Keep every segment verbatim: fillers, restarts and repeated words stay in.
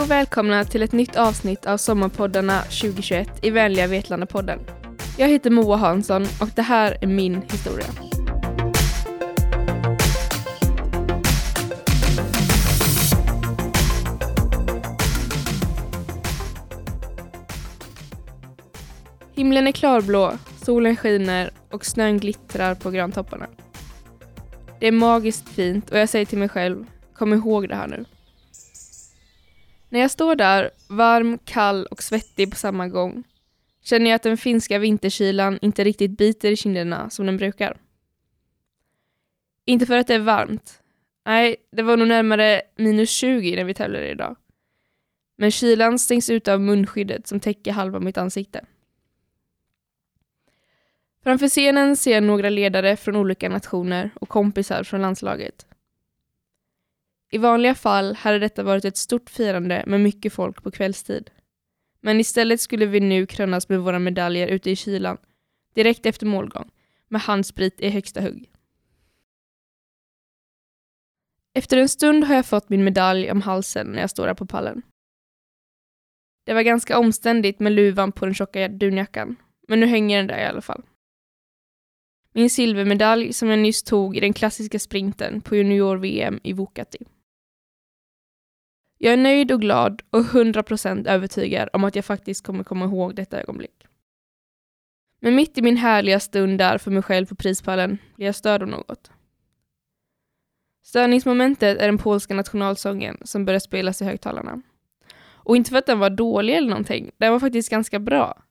och välkomna till ett nytt avsnitt av Sommarpoddarna tjugohundratjugoett i Vänliga Vetlanda-podden. Jag heter Moa Hansson och det här är min historia. Himlen är klarblå, solen skiner och snön glittrar på grantopparna. Det är magiskt fint och jag säger till mig själv, kom ihåg det här nu. När jag står där, varm, kall och svettig på samma gång, känner jag att den finska vinterkylan inte riktigt biter i kinderna som den brukar. Inte för att det är varmt. Nej, det var nog närmare minus tjugo när vi tävlade idag. Men kylan stängs ut av munskyddet som täcker halva mitt ansikte. Framför scenen ser jag några ledare från olika nationer och kompisar från landslaget. I vanliga fall hade detta varit ett stort firande med mycket folk på kvällstid. Men istället skulle vi nu krönas med våra medaljer ute i kylan, direkt efter målgång, med handsprit i högsta hugg. Efter en stund har jag fått min medalj om halsen när jag står där på pallen. Det var ganska omständigt med luvan på den tjocka dunjackan, men nu hänger den där i alla fall. Min silvermedalj som jag nyss tog i den klassiska sprinten på junior-V M i Vuokatti. Jag är nöjd och glad och hundra procent övertygad om att jag faktiskt kommer komma ihåg detta ögonblick. Men mitt i min härliga stund där för mig själv på prispallen blir jag störd av något. Störningsmomentet är den polska nationalsången som börjar spelas i högtalarna. Och inte för att den var dålig eller någonting, den var faktiskt ganska bra.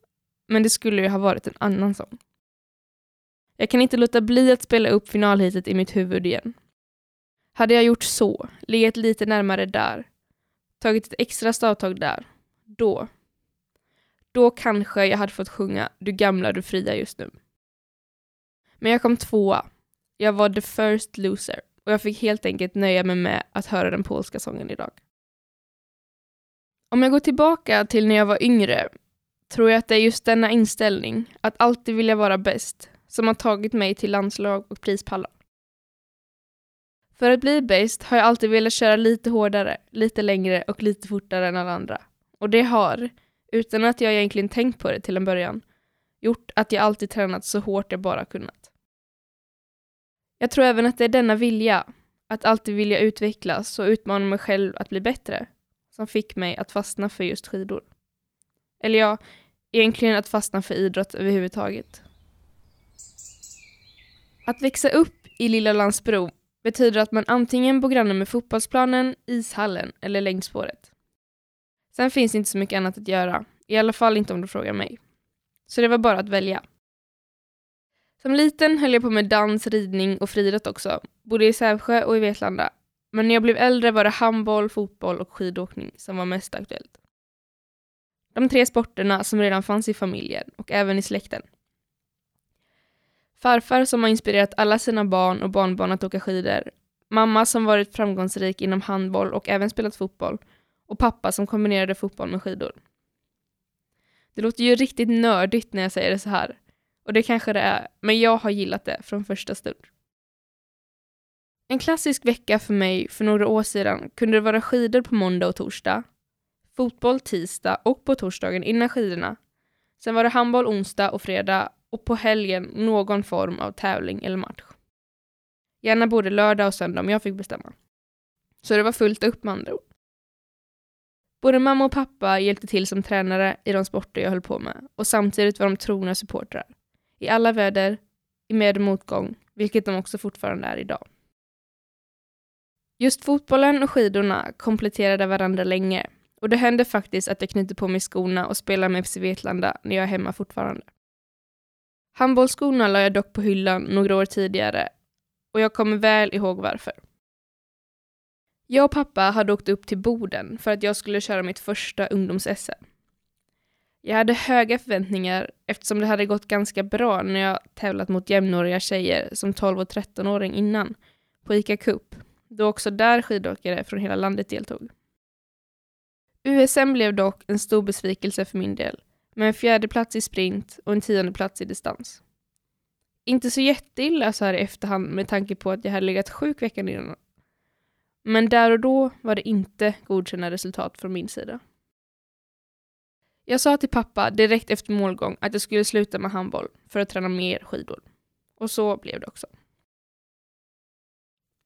Men det skulle ju ha varit en annan sång. Jag kan inte låta bli att spela upp finalhitet i mitt huvud igen. Hade jag gjort så, legat lite närmare där, tagit ett extra stavtag där, då. Då kanske jag hade fått sjunga Du gamla, du fria just nu. Men jag kom tvåa. Jag var the first loser och jag fick helt enkelt nöja mig med att höra den polska sången idag. Om jag går tillbaka till när jag var yngre, tror jag att det är just denna inställning, att alltid vilja vara bäst, som har tagit mig till landslag och prispallar. För att bli bäst har jag alltid velat köra lite hårdare, lite längre och lite fortare än alla andra. Och det har, utan att jag egentligen tänkt på det till en början, gjort att jag alltid tränat så hårt jag bara kunnat. Jag tror även att det är denna vilja, att alltid vilja utvecklas och utmana mig själv att bli bättre, som fick mig att fastna för just skidor. Eller ja, egentligen att fastna för idrott överhuvudtaget. Att växa upp i Lilla Landsbro betyder att man antingen bor granne med fotbollsplanen, ishallen eller längdspåret. Sen finns inte så mycket annat att göra, i alla fall inte om du frågar mig. Så det var bara att välja. Som liten höll jag på med dans, ridning och friidrott också, både i Sävsjö och i Vetlanda. Men när jag blev äldre var det handboll, fotboll och skidåkning som var mest aktuellt. De tre sporterna som redan fanns i familjen och även i släkten. Farfar som har inspirerat alla sina barn och barnbarn att åka skidor. Mamma som varit framgångsrik inom handboll och även spelat fotboll. Och pappa som kombinerade fotboll med skidor. Det låter ju riktigt nördigt när jag säger det så här. Och det kanske det är, men jag har gillat det från första stund. En klassisk vecka för mig för några år sedan kunde det vara skidor på måndag och torsdag. Fotboll tisdag och på torsdagen innan skidorna. Sen var det handboll onsdag och fredag. Och på helgen någon form av tävling eller match. Gärna både lördag och söndag om jag fick bestämma. Så det var fullt upp med andra ord. Både mamma och pappa hjälpte till som tränare i de sporter jag höll på med. Och samtidigt var de trogna supportrar. I alla väder, i med och motgång, vilket de också fortfarande är idag. Just fotbollen och skidorna kompletterade varandra länge. Och det hände faktiskt att jag knyter på mig skorna och spelar med F C Vetlanda när jag är hemma fortfarande. Handbollsskorna la jag dock på hyllan några år tidigare och jag kommer väl ihåg varför. Jag och pappa hade åkt upp till Boden för att jag skulle köra mitt första ungdoms-S M. Jag hade höga förväntningar eftersom det hade gått ganska bra när jag tävlat mot jämnåriga tjejer som tolv- och tretton-åring innan på ICA Cup, då också där skidåkare från hela landet deltog. U S M blev dock en stor besvikelse för min del. Med en fjärde plats i sprint och en tionde plats i distans. Inte så jätteilla så här i efterhand med tanke på att jag hade legat sjuk veckan innan. Men där och då var det inte godkända resultat från min sida. Jag sa till pappa direkt efter målgång att jag skulle sluta med handboll för att träna mer skidor. Och så blev det också.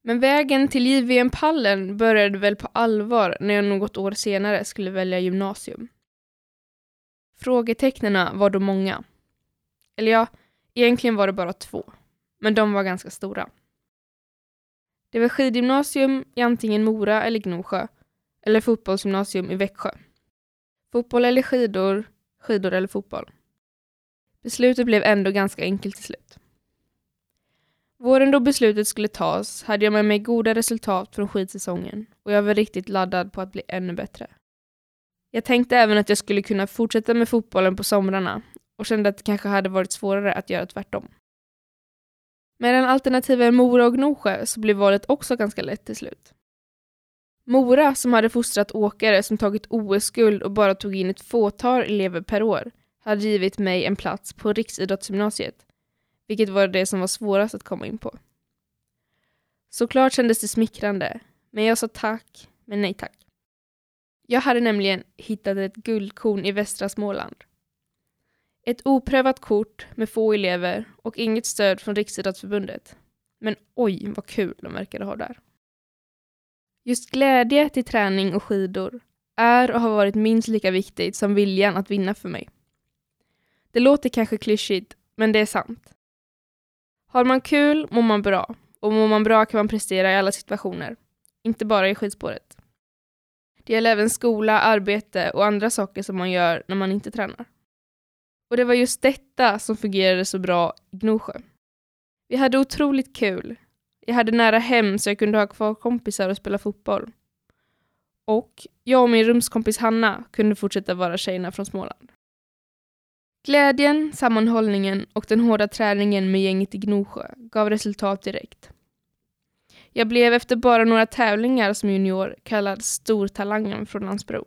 Men vägen till J V M-pallen började väl på allvar när jag något år senare skulle välja gymnasium. Frågetecknena var då många. Eller ja, egentligen var det bara två. Men de var ganska stora. Det var skidgymnasium i antingen Mora eller Gnosjö. Eller fotbollsgymnasium i Växjö. Fotboll eller skidor, skidor eller fotboll. Beslutet blev ändå ganska enkelt till slut. Våren då beslutet skulle tas hade jag med mig goda resultat från skidsäsongen och jag var riktigt laddad på att bli ännu bättre. Jag tänkte även att jag skulle kunna fortsätta med fotbollen på somrarna och kände att det kanske hade varit svårare att göra tvärtom. Mellan alternativen Mora och Gnosjö så blev valet också ganska lätt till slut. Mora, som hade fostrat åkare som tagit O S-guld och bara tog in ett fåtal elever per år, hade givit mig en plats på Riksidrottsgymnasiet, vilket var det som var svårast att komma in på. Såklart kändes det smickrande, men jag sa tack, men nej tack. Jag hade nämligen hittat ett guldkorn i västra Småland. Ett oprövat kort med få elever och inget stöd från Riksidrottsförbundet. Men oj, vad kul de verkade ha där. Just glädje till träning och skidor är och har varit minst lika viktigt som viljan att vinna för mig. Det låter kanske klyschigt, men det är sant. Har man kul mår man bra, och mår man bra kan man prestera i alla situationer, inte bara i skidspåret. Det gäller även skola, arbete och andra saker som man gör när man inte tränar. Och det var just detta som fungerade så bra i Gnosjö. Vi hade otroligt kul. Jag hade nära hem så jag kunde ha kvar kompisar och spela fotboll. Och jag och min rumskompis Hanna kunde fortsätta vara tjejerna från Småland. Glädjen, sammanhållningen och den hårda träningen med gänget i Gnosjö gav resultat direkt. Jag blev efter bara några tävlingar som junior kallad stortalangen från Landsbro.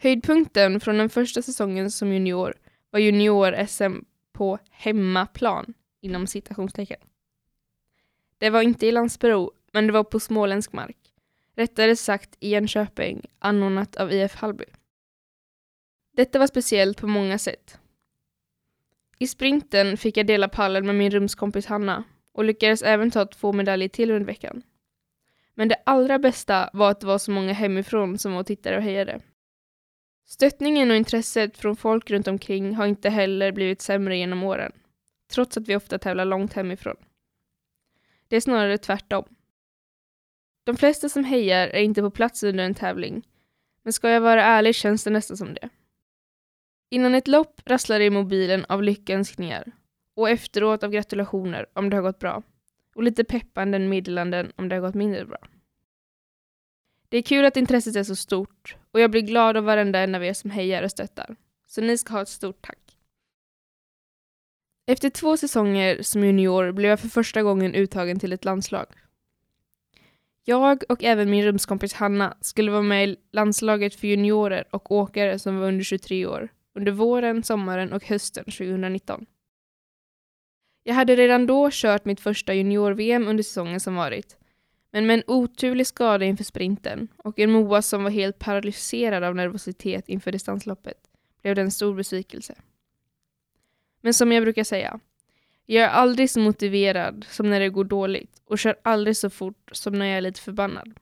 Höjdpunkten från den första säsongen som junior var junior-S M på hemmaplan inom citationstecken. Det var inte i Landsbro, men det var på småländsk mark. Rättare sagt i Enköping, anordnat av I F K Hallby. Detta var speciellt på många sätt. I sprinten fick jag dela pallen med min rumskompis Hanna och lyckades även ta två medaljer till under veckan. Men det allra bästa var att det var så många hemifrån som var tittare och hejade. Stöttningen och intresset från folk runt omkring har inte heller blivit sämre genom åren, trots att vi ofta tävlar långt hemifrån. Det är snarare tvärtom. De flesta som hejar är inte på plats under en tävling, men ska jag vara ärlig känns det nästan som det. Innan ett lopp rasslar det i mobilen av lyckönskningar och efteråt av gratulationer om det har gått bra och lite peppande meddelanden om det har gått mindre bra. Det är kul att intresset är så stort och jag blir glad av varenda en av er som hejar och stöttar, så ni ska ha ett stort tack. Efter två säsonger som junior blev jag för första gången uttagen till ett landslag. Jag och även min rumskompis Hanna skulle vara med i landslaget för juniorer och åkare som var under tjugotre år under våren, sommaren och hösten tjugonitton. Jag hade redan då kört mitt första junior-V M under säsongen som varit, men med en oturlig skada inför sprinten och en Moa som var helt paralyserad av nervositet inför distansloppet blev det en stor besvikelse. Men som jag brukar säga, jag är aldrig så motiverad som när det går dåligt och kör aldrig så fort som när jag är lite förbannad.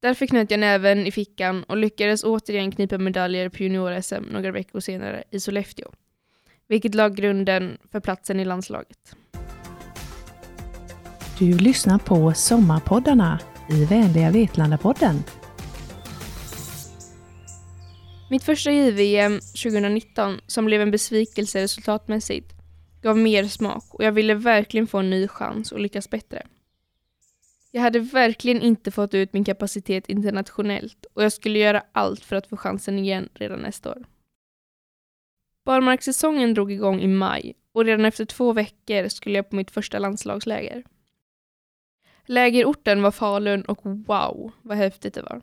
Därför knöt jag näven i fickan och lyckades återigen knipa medaljer på junior-S M några veckor senare i Sollefteå, vilket lag grunden för platsen i landslaget. Du lyssnar på Sommarpoddarna i Vänliga Vetlanda-podden. Mitt första J V M tjugonitton, som blev en besvikelse resultatmässigt, gav mer smak och jag ville verkligen få en ny chans och lyckas bättre. Jag hade verkligen inte fått ut min kapacitet internationellt och jag skulle göra allt för att få chansen igen redan nästa år. Barmarkssäsongen drog igång i maj och redan efter två veckor skulle jag på mitt första landslagsläger. Lägerorten var Falun och wow, vad häftigt det var.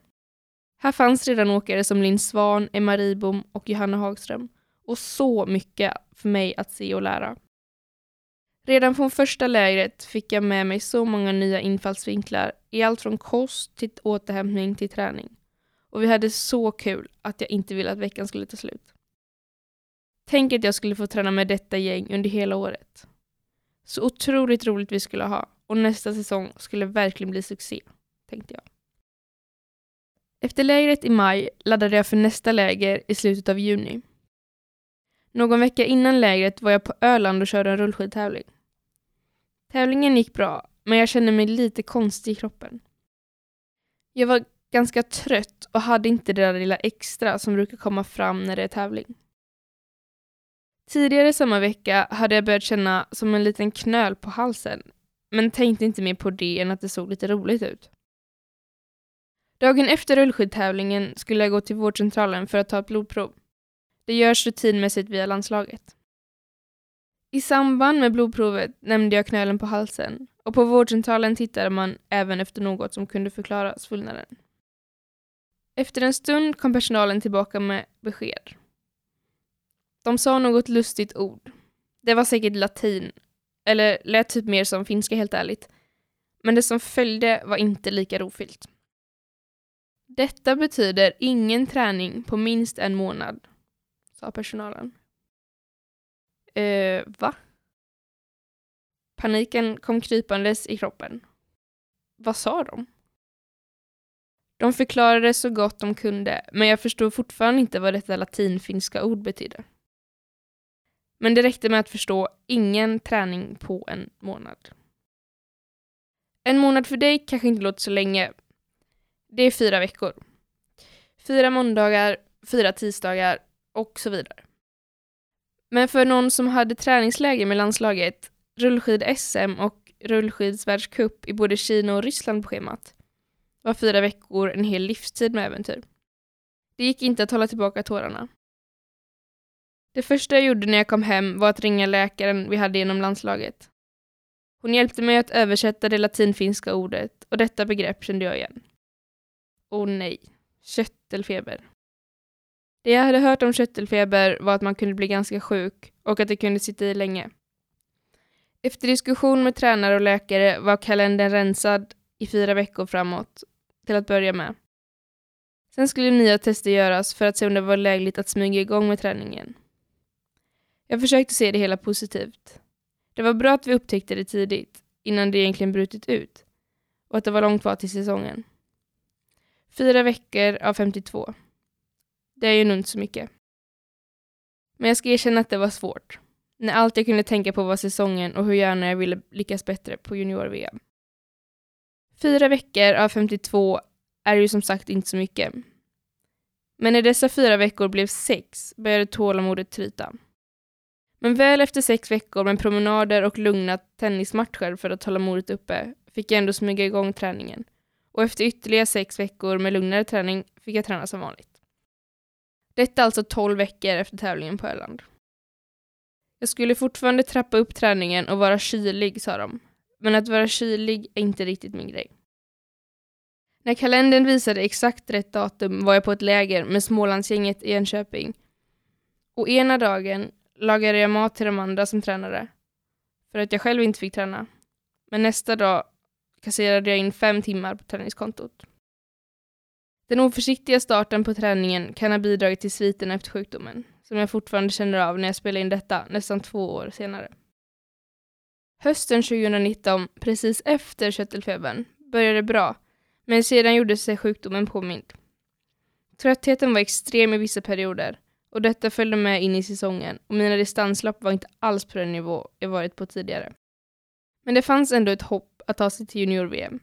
Här fanns redan åkare som Linn Svan, Emma Ribom och Johanna Hagström och så mycket för mig att se och lära. Redan från första lägret fick jag med mig så många nya infallsvinklar i allt från kost till återhämtning till träning. Och vi hade så kul att jag inte ville att veckan skulle ta slut. Tänk att jag skulle få träna med detta gäng under hela året. Så otroligt roligt vi skulle ha och nästa säsong skulle verkligen bli succé, tänkte jag. Efter lägret i maj laddade jag för nästa läger i slutet av juni. Någon vecka innan lägret var jag på Öland och körde en rullskidtävling. Tävlingen gick bra, men jag kände mig lite konstig i kroppen. Jag var ganska trött och hade inte det där lilla extra som brukar komma fram när det är tävling. Tidigare samma vecka hade jag börjat känna som en liten knöl på halsen, men tänkte inte mer på det än att det såg lite roligt ut. Dagen efter rullskidtävlingen skulle jag gå till vårdcentralen för att ta ett blodprov. Det görs rutinmässigt via landslaget. I samband med blodprovet nämnde jag knölen på halsen och på vårdcentralen tittade man även efter något som kunde förklara svullnaden. Efter en stund kom personalen tillbaka med besked. De sa något lustigt ord. Det var säkert latin, eller lät typ mer som finska helt ärligt. Men det som följde var inte lika rofyllt. Detta betyder ingen träning på minst en månad, sa personalen. Eh, va? Paniken kom krypandes i kroppen. Vad sa de? De förklarade så gott de kunde, men jag förstod fortfarande inte vad detta latinfinska ord betydde. Men det räckte med att förstå ingen träning på en månad. En månad för dig kanske inte låter så länge. Det är fyra veckor. Fyra måndagar, fyra tisdagar och så vidare. Men för någon som hade träningsläger med landslaget, rullskid-S M och rullskidsvärldscup i både Kina och Ryssland på schemat, var fyra veckor en hel livstid med äventyr. Det gick inte att hålla tillbaka tårarna. Det första jag gjorde när jag kom hem var att ringa läkaren vi hade inom landslaget. Hon hjälpte mig att översätta det latinfinska ordet och detta begrepp kände jag igen. Åh nej, köttelfeber. Det jag hade hört om köttelfeber var att man kunde bli ganska sjuk och att det kunde sitta i länge. Efter diskussion med tränare och läkare var kalendern rensad i fyra veckor framåt till att börja med. Sen skulle nya tester göras för att se om det var lägligt att smyga igång med träningen. Jag försökte se det hela positivt. Det var bra att vi upptäckte det tidigt, innan det egentligen brutit ut, och att det var långt kvar till säsongen. Fyra veckor av femtiotvå. Det är ju inte så mycket. Men jag ska erkänna att det var svårt, när allt jag kunde tänka på var säsongen och hur gärna jag ville lyckas bättre på junior-V M. Fyra veckor av femtiotvå är ju som sagt inte så mycket. Men när dessa fyra veckor blev sex började tålamodet tryta. Men väl efter sex veckor med promenader och lugna tennismatcher för att hålla modet uppe fick jag ändå smyga igång träningen. Och efter ytterligare sex veckor med lugnare träning fick jag träna som vanligt. Detta alltså tolv veckor efter tävlingen på Öland. Jag skulle fortfarande trappa upp träningen och vara kylig, sa de. Men att vara kylig är inte riktigt min grej. När kalendern visade exakt rätt datum var jag på ett läger med Smålandsgänget i Enköping. Och ena dagen lagade jag mat till de andra som tränade, för att jag själv inte fick träna. Men nästa dag kasserade jag in fem timmar på träningskontot. Den oförsiktiga starten på träningen kan ha bidragit till sviten efter sjukdomen, som jag fortfarande känner av när jag spelar in detta nästan två år senare. Hösten tjugonitton, precis efter köttelfebern, började bra, men sedan gjorde sig sjukdomen påmind. Tröttheten var extrem i vissa perioder, och detta följde med in i säsongen och mina distanslopp var inte alls på den nivå jag varit på tidigare. Men det fanns ändå ett hopp att ta sig till junior-V M,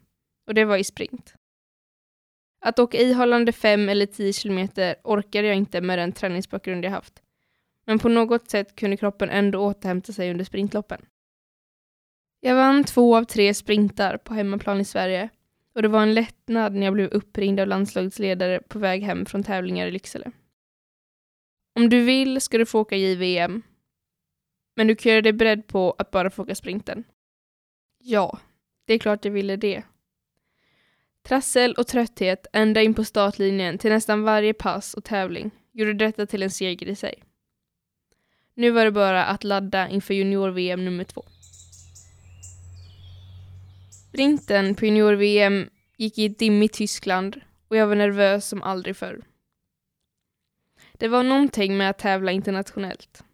och det var i sprint. Att åka ihållande fem eller tio kilometer orkade jag inte med den träningsbakgrund jag haft, men på något sätt kunde kroppen ändå återhämta sig under sprintloppen. Jag vann två av tre sprintar på hemmaplan i Sverige, och det var en lättnad när jag blev uppringd av landslagets ledare på väg hem från tävlingar i Lycksele. Om du vill ska du få åka J V M, men du kan göra dig beredd på att bara få åka sprinten. Ja, det är klart jag ville det. Trassel och trötthet ända in på startlinjen till nästan varje pass och tävling gjorde detta till en seger i sig. Nu var det bara att ladda inför junior-V M nummer två. Sprinten på junior-V M gick i ett dimmigt Tyskland och jag var nervös som aldrig förr. Det var någonting med att tävla internationellt.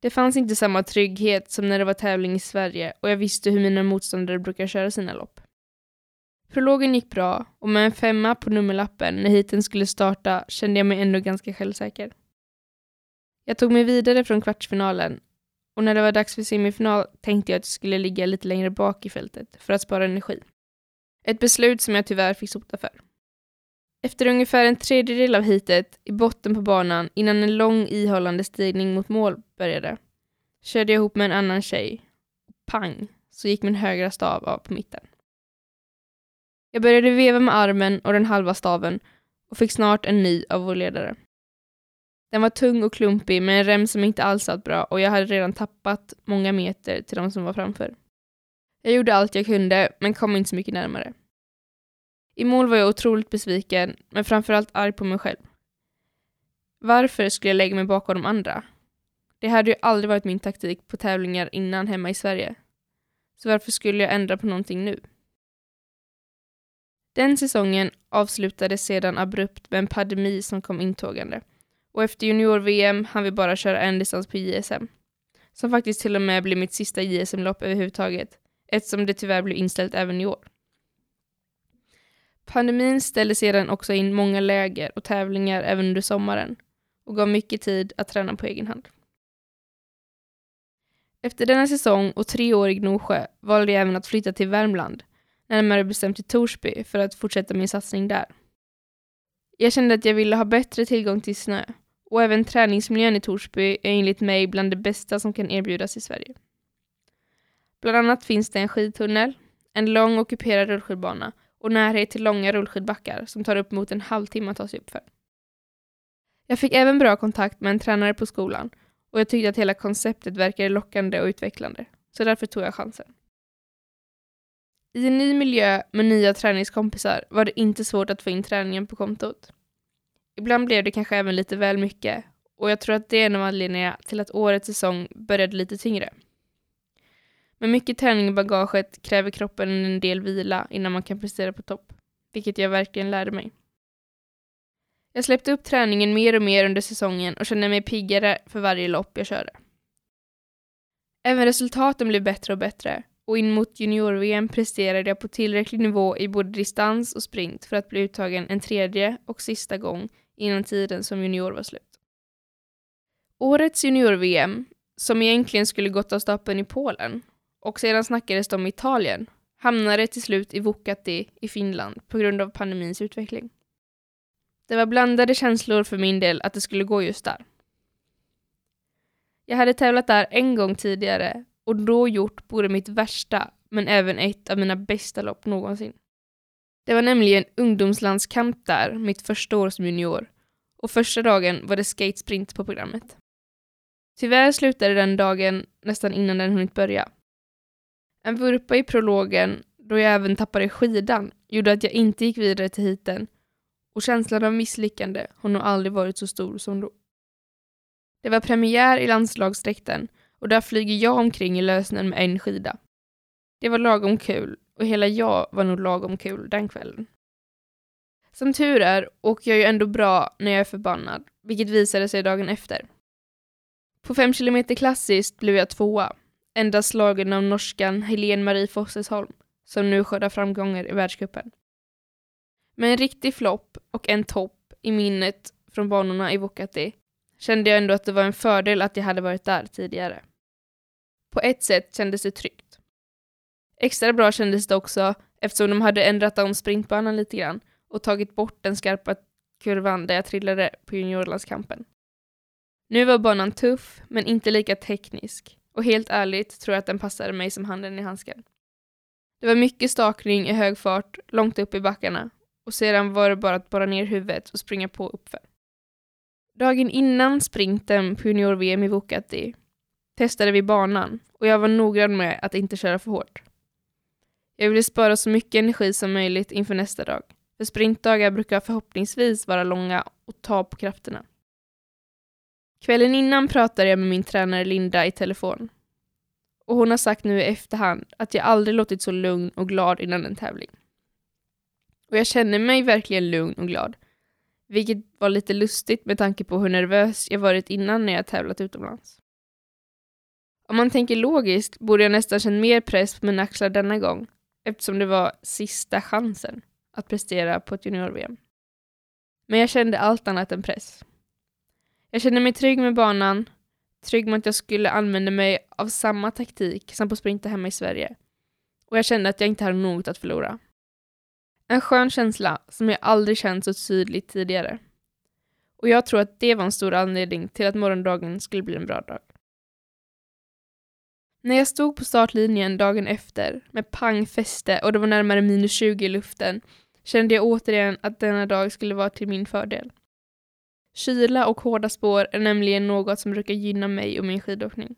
Det fanns inte samma trygghet som när det var tävling i Sverige och jag visste hur mina motståndare brukar köra sina lopp. Prologen gick bra och med en femma på nummerlappen när hiten skulle starta kände jag mig ändå ganska självsäker. Jag tog mig vidare från kvartsfinalen och när det var dags för semifinal tänkte jag att jag skulle ligga lite längre bak i fältet för att spara energi. Ett beslut som jag tyvärr fick sota för. Efter ungefär en tredjedel av hitet i botten på banan innan en lång ihållande stigning mot mål började körde jag ihop med en annan tjej. Pang, så gick min högra stav av på mitten. Jag började veva med armen och den halva staven och fick snart en ny av vår ledare. Den var tung och klumpig med en rem som inte alls satt bra och jag hade redan tappat många meter till de som var framför. Jag gjorde allt jag kunde men kom inte så mycket närmare. I mål var jag otroligt besviken men framförallt arg på mig själv. Varför skulle jag lägga mig bakom de andra? Det hade ju aldrig varit min taktik på tävlingar innan hemma i Sverige. Så varför skulle jag ändra på någonting nu? Den säsongen avslutades sedan abrupt med en pandemi som kom intågande. Och efter junior-V M hann vi bara köra en distans på J S M. Som faktiskt till och med blev mitt sista J S M-lopp överhuvudtaget. Eftersom det tyvärr blev inställt även i år. Pandemin ställde sedan också in många läger och tävlingar även under sommaren. Och gav mycket tid att träna på egen hand. Efter denna säsong och tre år i Gnosjö valde jag även att flytta till Värmland. Närmare bestämt till Torsby för att fortsätta min satsning där. Jag kände att jag ville ha bättre tillgång till snö. Och även träningsmiljön i Torsby är enligt mig bland det bästa som kan erbjudas i Sverige. Bland annat finns det en skidtunnel, en lång ockuperad rullskidbana och närhet till långa rullskidbackar som tar upp mot en halvtimme att ta sig upp för. Jag fick även bra kontakt med en tränare på skolan och jag tyckte att hela konceptet verkade lockande och utvecklande, så därför tog jag chansen. I en ny miljö med nya träningskompisar var det inte svårt att få in träningen på kontot. Ibland blev det kanske även lite väl mycket och jag tror att det är en av anledningarna till att årets säsong började lite tyngre. Men mycket träning i bagaget kräver kroppen en del vila innan man kan prestera på topp, vilket jag verkligen lärde mig. Jag släppte upp träningen mer och mer under säsongen och kände mig piggare för varje lopp jag körde. Även resultaten blev bättre och bättre och in mot junior-V M presterade jag på tillräcklig nivå i både distans och sprint för att bli uttagen en tredje och sista gång innan tiden som junior var slut. Årets junior-V M, som egentligen skulle gått av stapeln i Polen, och sedan snackades de i Italien, hamnade till slut i Vuokatti i Finland på grund av pandemins utveckling. Det var blandade känslor för min del att det skulle gå just där. Jag hade tävlat där en gång tidigare och då gjort både mitt värsta men även ett av mina bästa lopp någonsin. Det var nämligen ungdomslandskamp där mitt första år som junior och första dagen var det skatesprint på programmet. Tyvärr slutade den dagen nästan innan den hunnit börja. En vurpa i prologen, då jag även tappade skidan, gjorde att jag inte gick vidare till hiten och känslan av misslyckande har nog aldrig varit så stor som då. Det var premiär i landslagsdräkten och där flyger jag omkring i lösnen med en skida. Det var lagom kul och hela jag var nog lagom kul den kvällen. Som tur är åker jag ju ändå bra när jag är förbannad, vilket visade sig dagen efter. På fem kilometer klassiskt blev jag tvåa. Endast slagen av norskan Helene-Marie Fossesholm, som nu skördar framgångar i världscupen. Med en riktig flopp och en topp i minnet från banorna i Vuokatti kände jag ändå att det var en fördel att jag hade varit där tidigare. På ett sätt kändes det tryggt. Extra bra kändes det också eftersom de hade ändrat om sprintbanan lite grann och tagit bort den skarpa kurvan där jag trillade på juniorlandskampen. Nu var banan tuff men inte lika teknisk. Och helt ärligt tror jag att den passade mig som handen i handsken. Det var mycket stakning i hög fart, långt upp i backarna. Och sedan var det bara att borra ner huvudet och springa på uppför. Dagen innan sprinten på junior-V M i Vuokatti testade vi banan. Och jag var noggrann med att inte köra för hårt. Jag ville spara så mycket energi som möjligt inför nästa dag. För sprintdagar brukar förhoppningsvis vara långa och ta på krafterna. Kvällen innan pratade jag med min tränare Linda i telefon. Och hon har sagt nu i efterhand att jag aldrig låtit så lugn och glad innan en tävling. Och jag känner mig verkligen lugn och glad. Vilket var lite lustigt med tanke på hur nervös jag varit innan när jag tävlat utomlands. Om man tänker logiskt borde jag nästan känna mer press på mina axlar denna gång. Eftersom det var sista chansen att prestera på ett junior-V M. Men jag kände allt annat än press. Jag kände mig trygg med banan. Trygg med att jag skulle använda mig av samma taktik som på sprinter hemma i Sverige. Och jag kände att jag inte hade något att förlora. En skön känsla som jag aldrig känt så tydligt tidigare. Och jag tror att det var en stor anledning till att morgondagen skulle bli en bra dag. När jag stod på startlinjen dagen efter med pangfäste och det var närmare minus tjugo i luften kände jag återigen att denna dag skulle vara till min fördel. Kyla och hårda spår är nämligen något som brukar gynna mig och min skidåkning.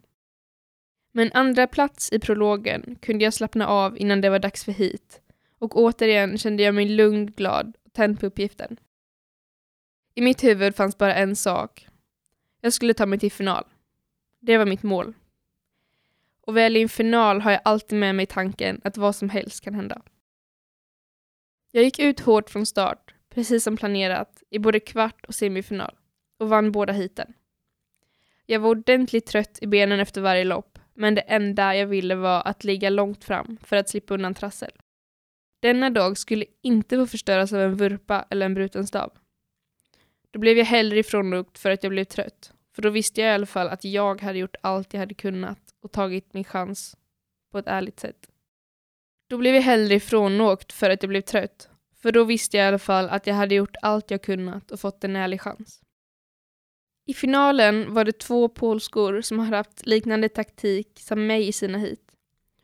Med en andra plats i prologen kunde jag slappna av innan det var dags för hit och återigen kände jag mig lugn, glad och tänd på uppgiften. I mitt huvud fanns bara en sak. Jag skulle ta mig till final. Det var mitt mål. Och väl i en final har jag alltid med mig tanken att vad som helst kan hända. Jag gick ut hårt från start, precis som planerat, i både kvart och semifinal och vann båda hiten. Jag var ordentligt trött i benen efter varje lopp, men det enda jag ville var att ligga långt fram för att slippa undan trassel. Denna dag skulle inte få förstöras av en vurpa eller en bruten stav. Då blev jag hellre ifrånrukt för att jag blev trött, för då visste jag i alla fall att jag hade gjort allt jag hade kunnat och tagit min chans på ett ärligt sätt. Då blev jag hellre ifrånåkt för att jag blev trött. För då visste jag i alla fall att jag hade gjort allt jag kunnat och fått en ärlig chans. I finalen var det två polskor som har haft liknande taktik som mig i sina hit.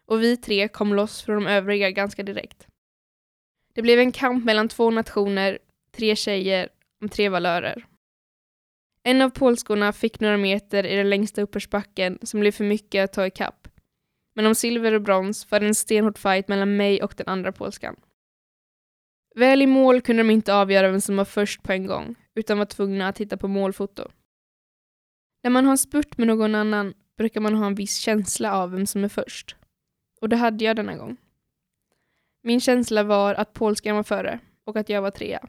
Och vi tre kom loss från de övriga ganska direkt. Det blev en kamp mellan två nationer, tre tjejer och tre valörer. En av polskorna fick några meter i den längsta uppförsbacken som blev för mycket att ta ikapp. Men om silver och brons var det en stenhård fight mellan mig och den andra polskan. Väl i mål kunde de inte avgöra vem som var först på en gång, utan var tvungna att titta på målfoto. När man har en spurt med någon annan brukar man ha en viss känsla av vem som är först. Och det hade jag denna gång. Min känsla var att polskan var före och att jag var trea.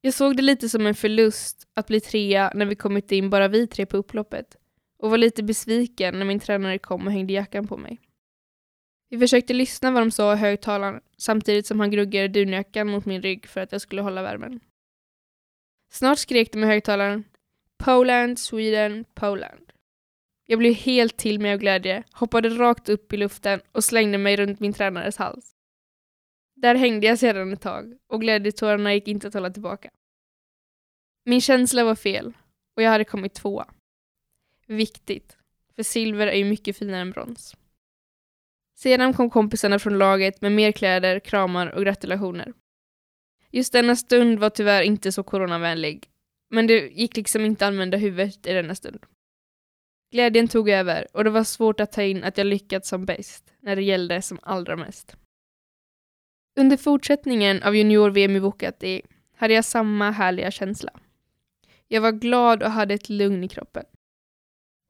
Jag såg det lite som en förlust att bli trea när vi kommit in bara vi tre på upploppet och var lite besviken när min tränare kom och hängde jackan på mig. Vi försökte lyssna vad de sa i högtalaren samtidigt som han gruggade dunjackan mot min rygg för att jag skulle hålla värmen. Snart skrek de i högtalaren Poland, Sweden, Poland. Jag blev helt till mig av glädje, hoppade rakt upp i luften och slängde mig runt min tränares hals. Där hängde jag sedan ett tag och glädjetårarna gick inte att hålla tillbaka. Min känsla var fel och jag hade kommit tvåa. Viktigt, för silver är ju mycket finare än brons. Sedan kom kompisarna från laget med mer kläder, kramar och gratulationer. Just denna stund var tyvärr inte så coronavänlig, men det gick liksom inte att använda huvudet i denna stund. Glädjen tog över och det var svårt att ta in att jag lyckats som bäst när det gällde som allra mest. Under fortsättningen av junior-V M i Vuokatti hade jag samma härliga känsla. Jag var glad och hade ett lugn i kroppen.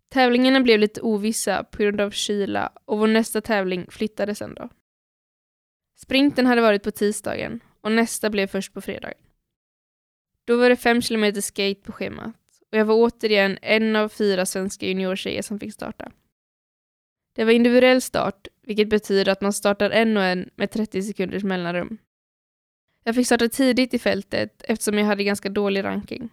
Tävlingarna blev lite ovissa på grund av kyla och vår nästa tävling flyttades en dag. Sprinten hade varit på tisdagen och nästa blev först på fredagen. Då var det fem kilometer skate på schemat och jag var återigen en av fyra svenska juniortjejer som fick starta. Det var individuell start, vilket betyder att man startar en och en med trettio sekunders mellanrum. Jag fick starta tidigt i fältet eftersom jag hade ganska dålig ranking.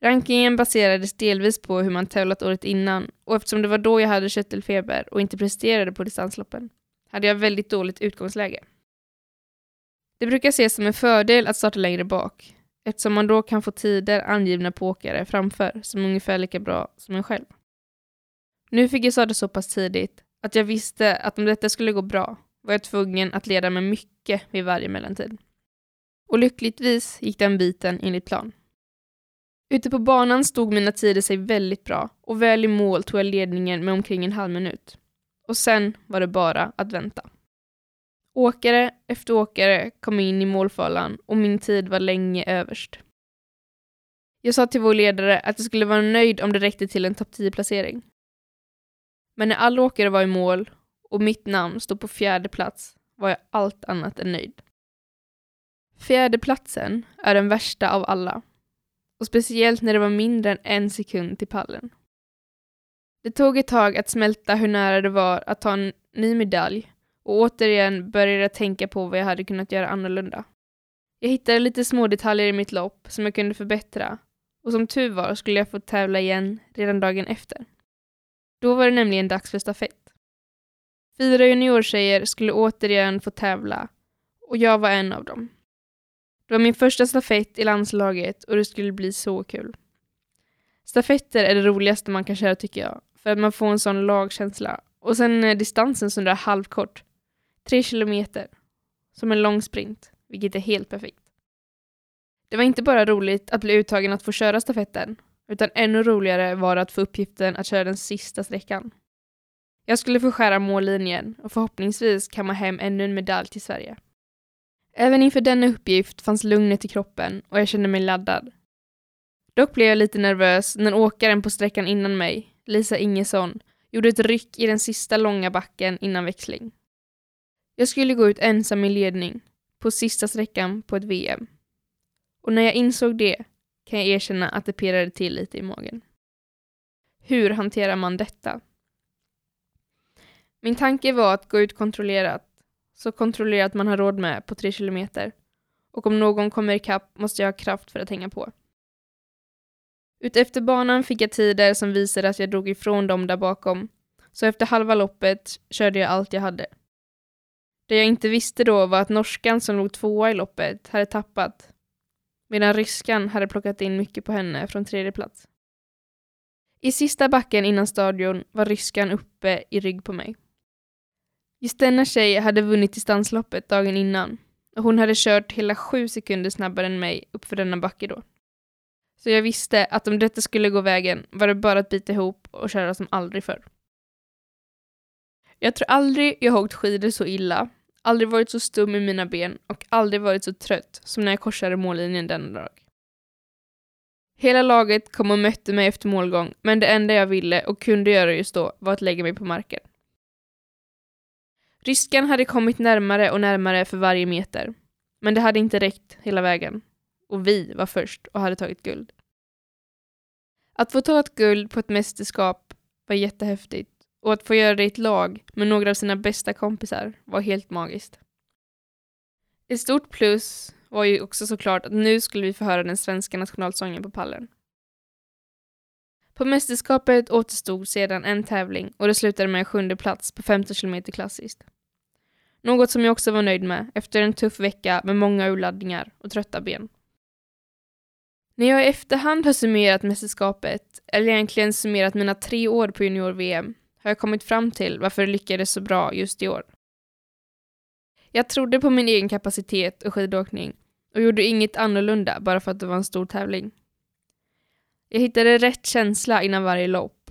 Rankingen baserades delvis på hur man tävlat året innan och eftersom det var då jag hade köttelfeber och inte presterade på distansloppen hade jag väldigt dåligt utgångsläge. Det brukar ses som en fördel att starta längre bak eftersom man då kan få tider angivna på åkare framför som är ungefär lika bra som en själv. Nu fick jag starta så pass tidigt att jag visste att om detta skulle gå bra var jag tvungen att leda med mycket vid varje mellantid. Och lyckligtvis gick den biten enligt plan. Ute på banan stod mina tider sig väldigt bra och väl i mål tog jag ledningen med omkring en halv minut. Och sen var det bara att vänta. Åkare efter åkare kom in i målfällan och min tid var länge överst. Jag sa till vår ledare att jag skulle vara nöjd om det räckte till en topp tio-placering. Men när alla åkare var i mål och mitt namn stod på fjärde plats var jag allt annat än nöjd. Fjärdeplatsen är den värsta av alla. Och speciellt när det var mindre än en sekund till pallen. Det tog ett tag att smälta hur nära det var att ta en ny medalj. Och återigen började jag tänka på vad jag hade kunnat göra annorlunda. Jag hittade lite små detaljer i mitt lopp som jag kunde förbättra. Och som tur var skulle jag få tävla igen redan dagen efter. Då var det nämligen dags för stafett. Fyra juniortjejer skulle återigen få tävla. Och jag var en av dem. Det var min första stafett i landslaget och det skulle bli så kul. Stafetter är det roligaste man kan köra tycker jag. För att man får en sån lagkänsla. Och sen distansen som är halvkort. Tre kilometer. Som en lång sprint. Vilket är helt perfekt. Det var inte bara roligt att bli uttagen att få köra stafetten. Utan ännu roligare var det att få uppgiften att köra den sista sträckan. Jag skulle få skära mållinjen. Och förhoppningsvis kamma hem ännu en medalj till Sverige. Även inför denna uppgift fanns lugnet i kroppen och jag kände mig laddad. Dock blev jag lite nervös när åkaren på sträckan innan mig, Lisa Ingesson, gjorde ett ryck i den sista långa backen innan växling. Jag skulle gå ut ensam i ledning på sista sträckan på ett V M. Och när jag insåg det kan jag erkänna att det pirrade till lite i magen. Hur hanterar man detta? Min tanke var att gå ut kontrollerat. Så kontrollerat man har råd med på tre kilometer. Och om någon kommer i kapp måste jag ha kraft för att hänga på. Utefter banan fick jag tider som visade att jag drog ifrån dem där bakom. Så efter halva loppet körde jag allt jag hade. Det jag inte visste då var att norskan som låg tvåa i loppet hade tappat. Medan ryskan hade plockat in mycket på henne från tredje plats. I sista backen innan stadion var ryskan uppe i rygg på mig. Just denna tjej hade vunnit distansloppet dagen innan och hon hade kört hela sju sekunder snabbare än mig uppför denna backe då. Så jag visste att om detta skulle gå vägen var det bara att bita ihop och köra som aldrig förr. Jag tror aldrig jag har åkt skidor så illa, aldrig varit så stum i mina ben och aldrig varit så trött som när jag korsade mållinjen denna dag. Hela laget kom och mötte mig efter målgång, men det enda jag ville och kunde göra just då var att lägga mig på marken. Ryskan hade kommit närmare och närmare för varje meter. Men det hade inte räckt hela vägen. Och vi var först och hade tagit guld. Att få ta ett guld på ett mästerskap var jättehäftigt. Och att få göra det i ett lag med några av sina bästa kompisar var helt magiskt. Ett stort plus var ju också såklart att nu skulle vi få höra den svenska nationalsången på pallen. På mästerskapet återstod sedan en tävling och det slutade med en sjunde plats på femton kilometer klassiskt. Något som jag också var nöjd med efter en tuff vecka med många urladdningar och trötta ben. När jag i efterhand har summerat mästerskapet, eller egentligen summerat mina tre år på junior-V M, har jag kommit fram till varför det lyckades så bra just i år. Jag trodde på min egen kapacitet och skidåkning och gjorde inget annorlunda bara för att det var en stor tävling. Jag hittade rätt känsla innan varje lopp,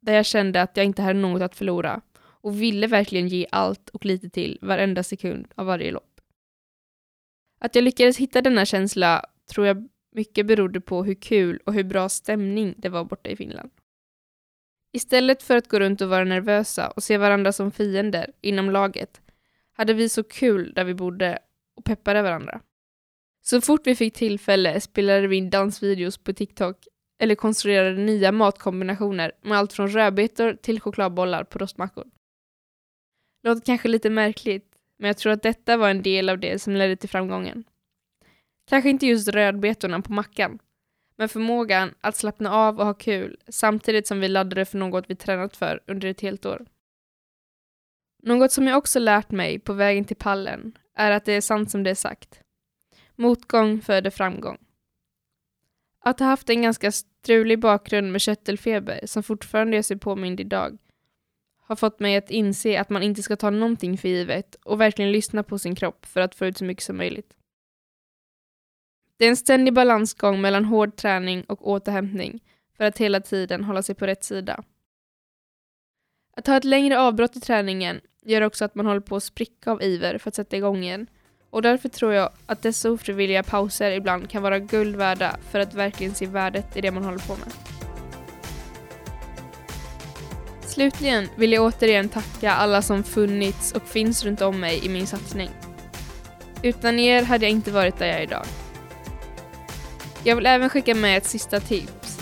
där jag kände att jag inte hade något att förlora och ville verkligen ge allt och lite till varenda sekund av varje lopp. Att jag lyckades hitta denna känsla tror jag mycket berodde på hur kul och hur bra stämning det var borta i Finland. Istället för att gå runt och vara nervösa och se varandra som fiender inom laget hade vi så kul där vi bodde och peppade varandra. Så fort vi fick tillfälle spelade vi in dansvideos på TikTok eller konstruerade nya matkombinationer med allt från rödbetor till chokladbollar på rostmackor. Låter kanske lite märkligt, men jag tror att detta var en del av det som ledde till framgången. Kanske inte just rödbetorna på mackan, men förmågan att slappna av och ha kul samtidigt som vi laddade för något vi tränat för under ett helt år. Något som jag också lärt mig på vägen till pallen är att det är sant som det är sagt. Motgång föder framgång. Att ha haft en ganska strulig bakgrund med köttelfeber som fortfarande gör sig påmind idag har fått mig att inse att man inte ska ta någonting för givet och verkligen lyssna på sin kropp för att få ut så mycket som möjligt. Det är en ständig balansgång mellan hård träning och återhämtning för att hela tiden hålla sig på rätt sida. Att ha ett längre avbrott i träningen gör också att man håller på att spricka av iver för att sätta igång igen. Och därför tror jag att dessa ofrivilliga pauser ibland kan vara guld värda för att verkligen se värdet i det man håller på med. Slutligen vill jag återigen tacka alla som funnits och finns runt om mig i min satsning. Utan er hade jag inte varit där jag är idag. Jag vill även skicka med ett sista tips,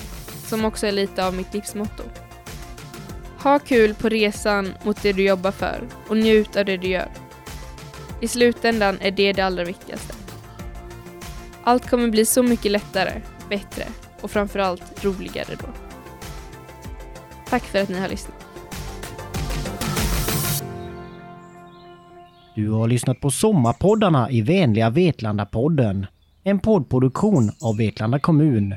som också är lite av mitt livsmotto. Ha kul på resan mot det du jobbar för och njut av det du gör. I slutändan är det det allra viktigaste. Allt kommer bli så mycket lättare, bättre och framförallt roligare då. Tack för att ni har lyssnat. Du har lyssnat på Sommarpoddarna i Vänliga Vetlanda-podden. En poddproduktion av Vetlanda kommun.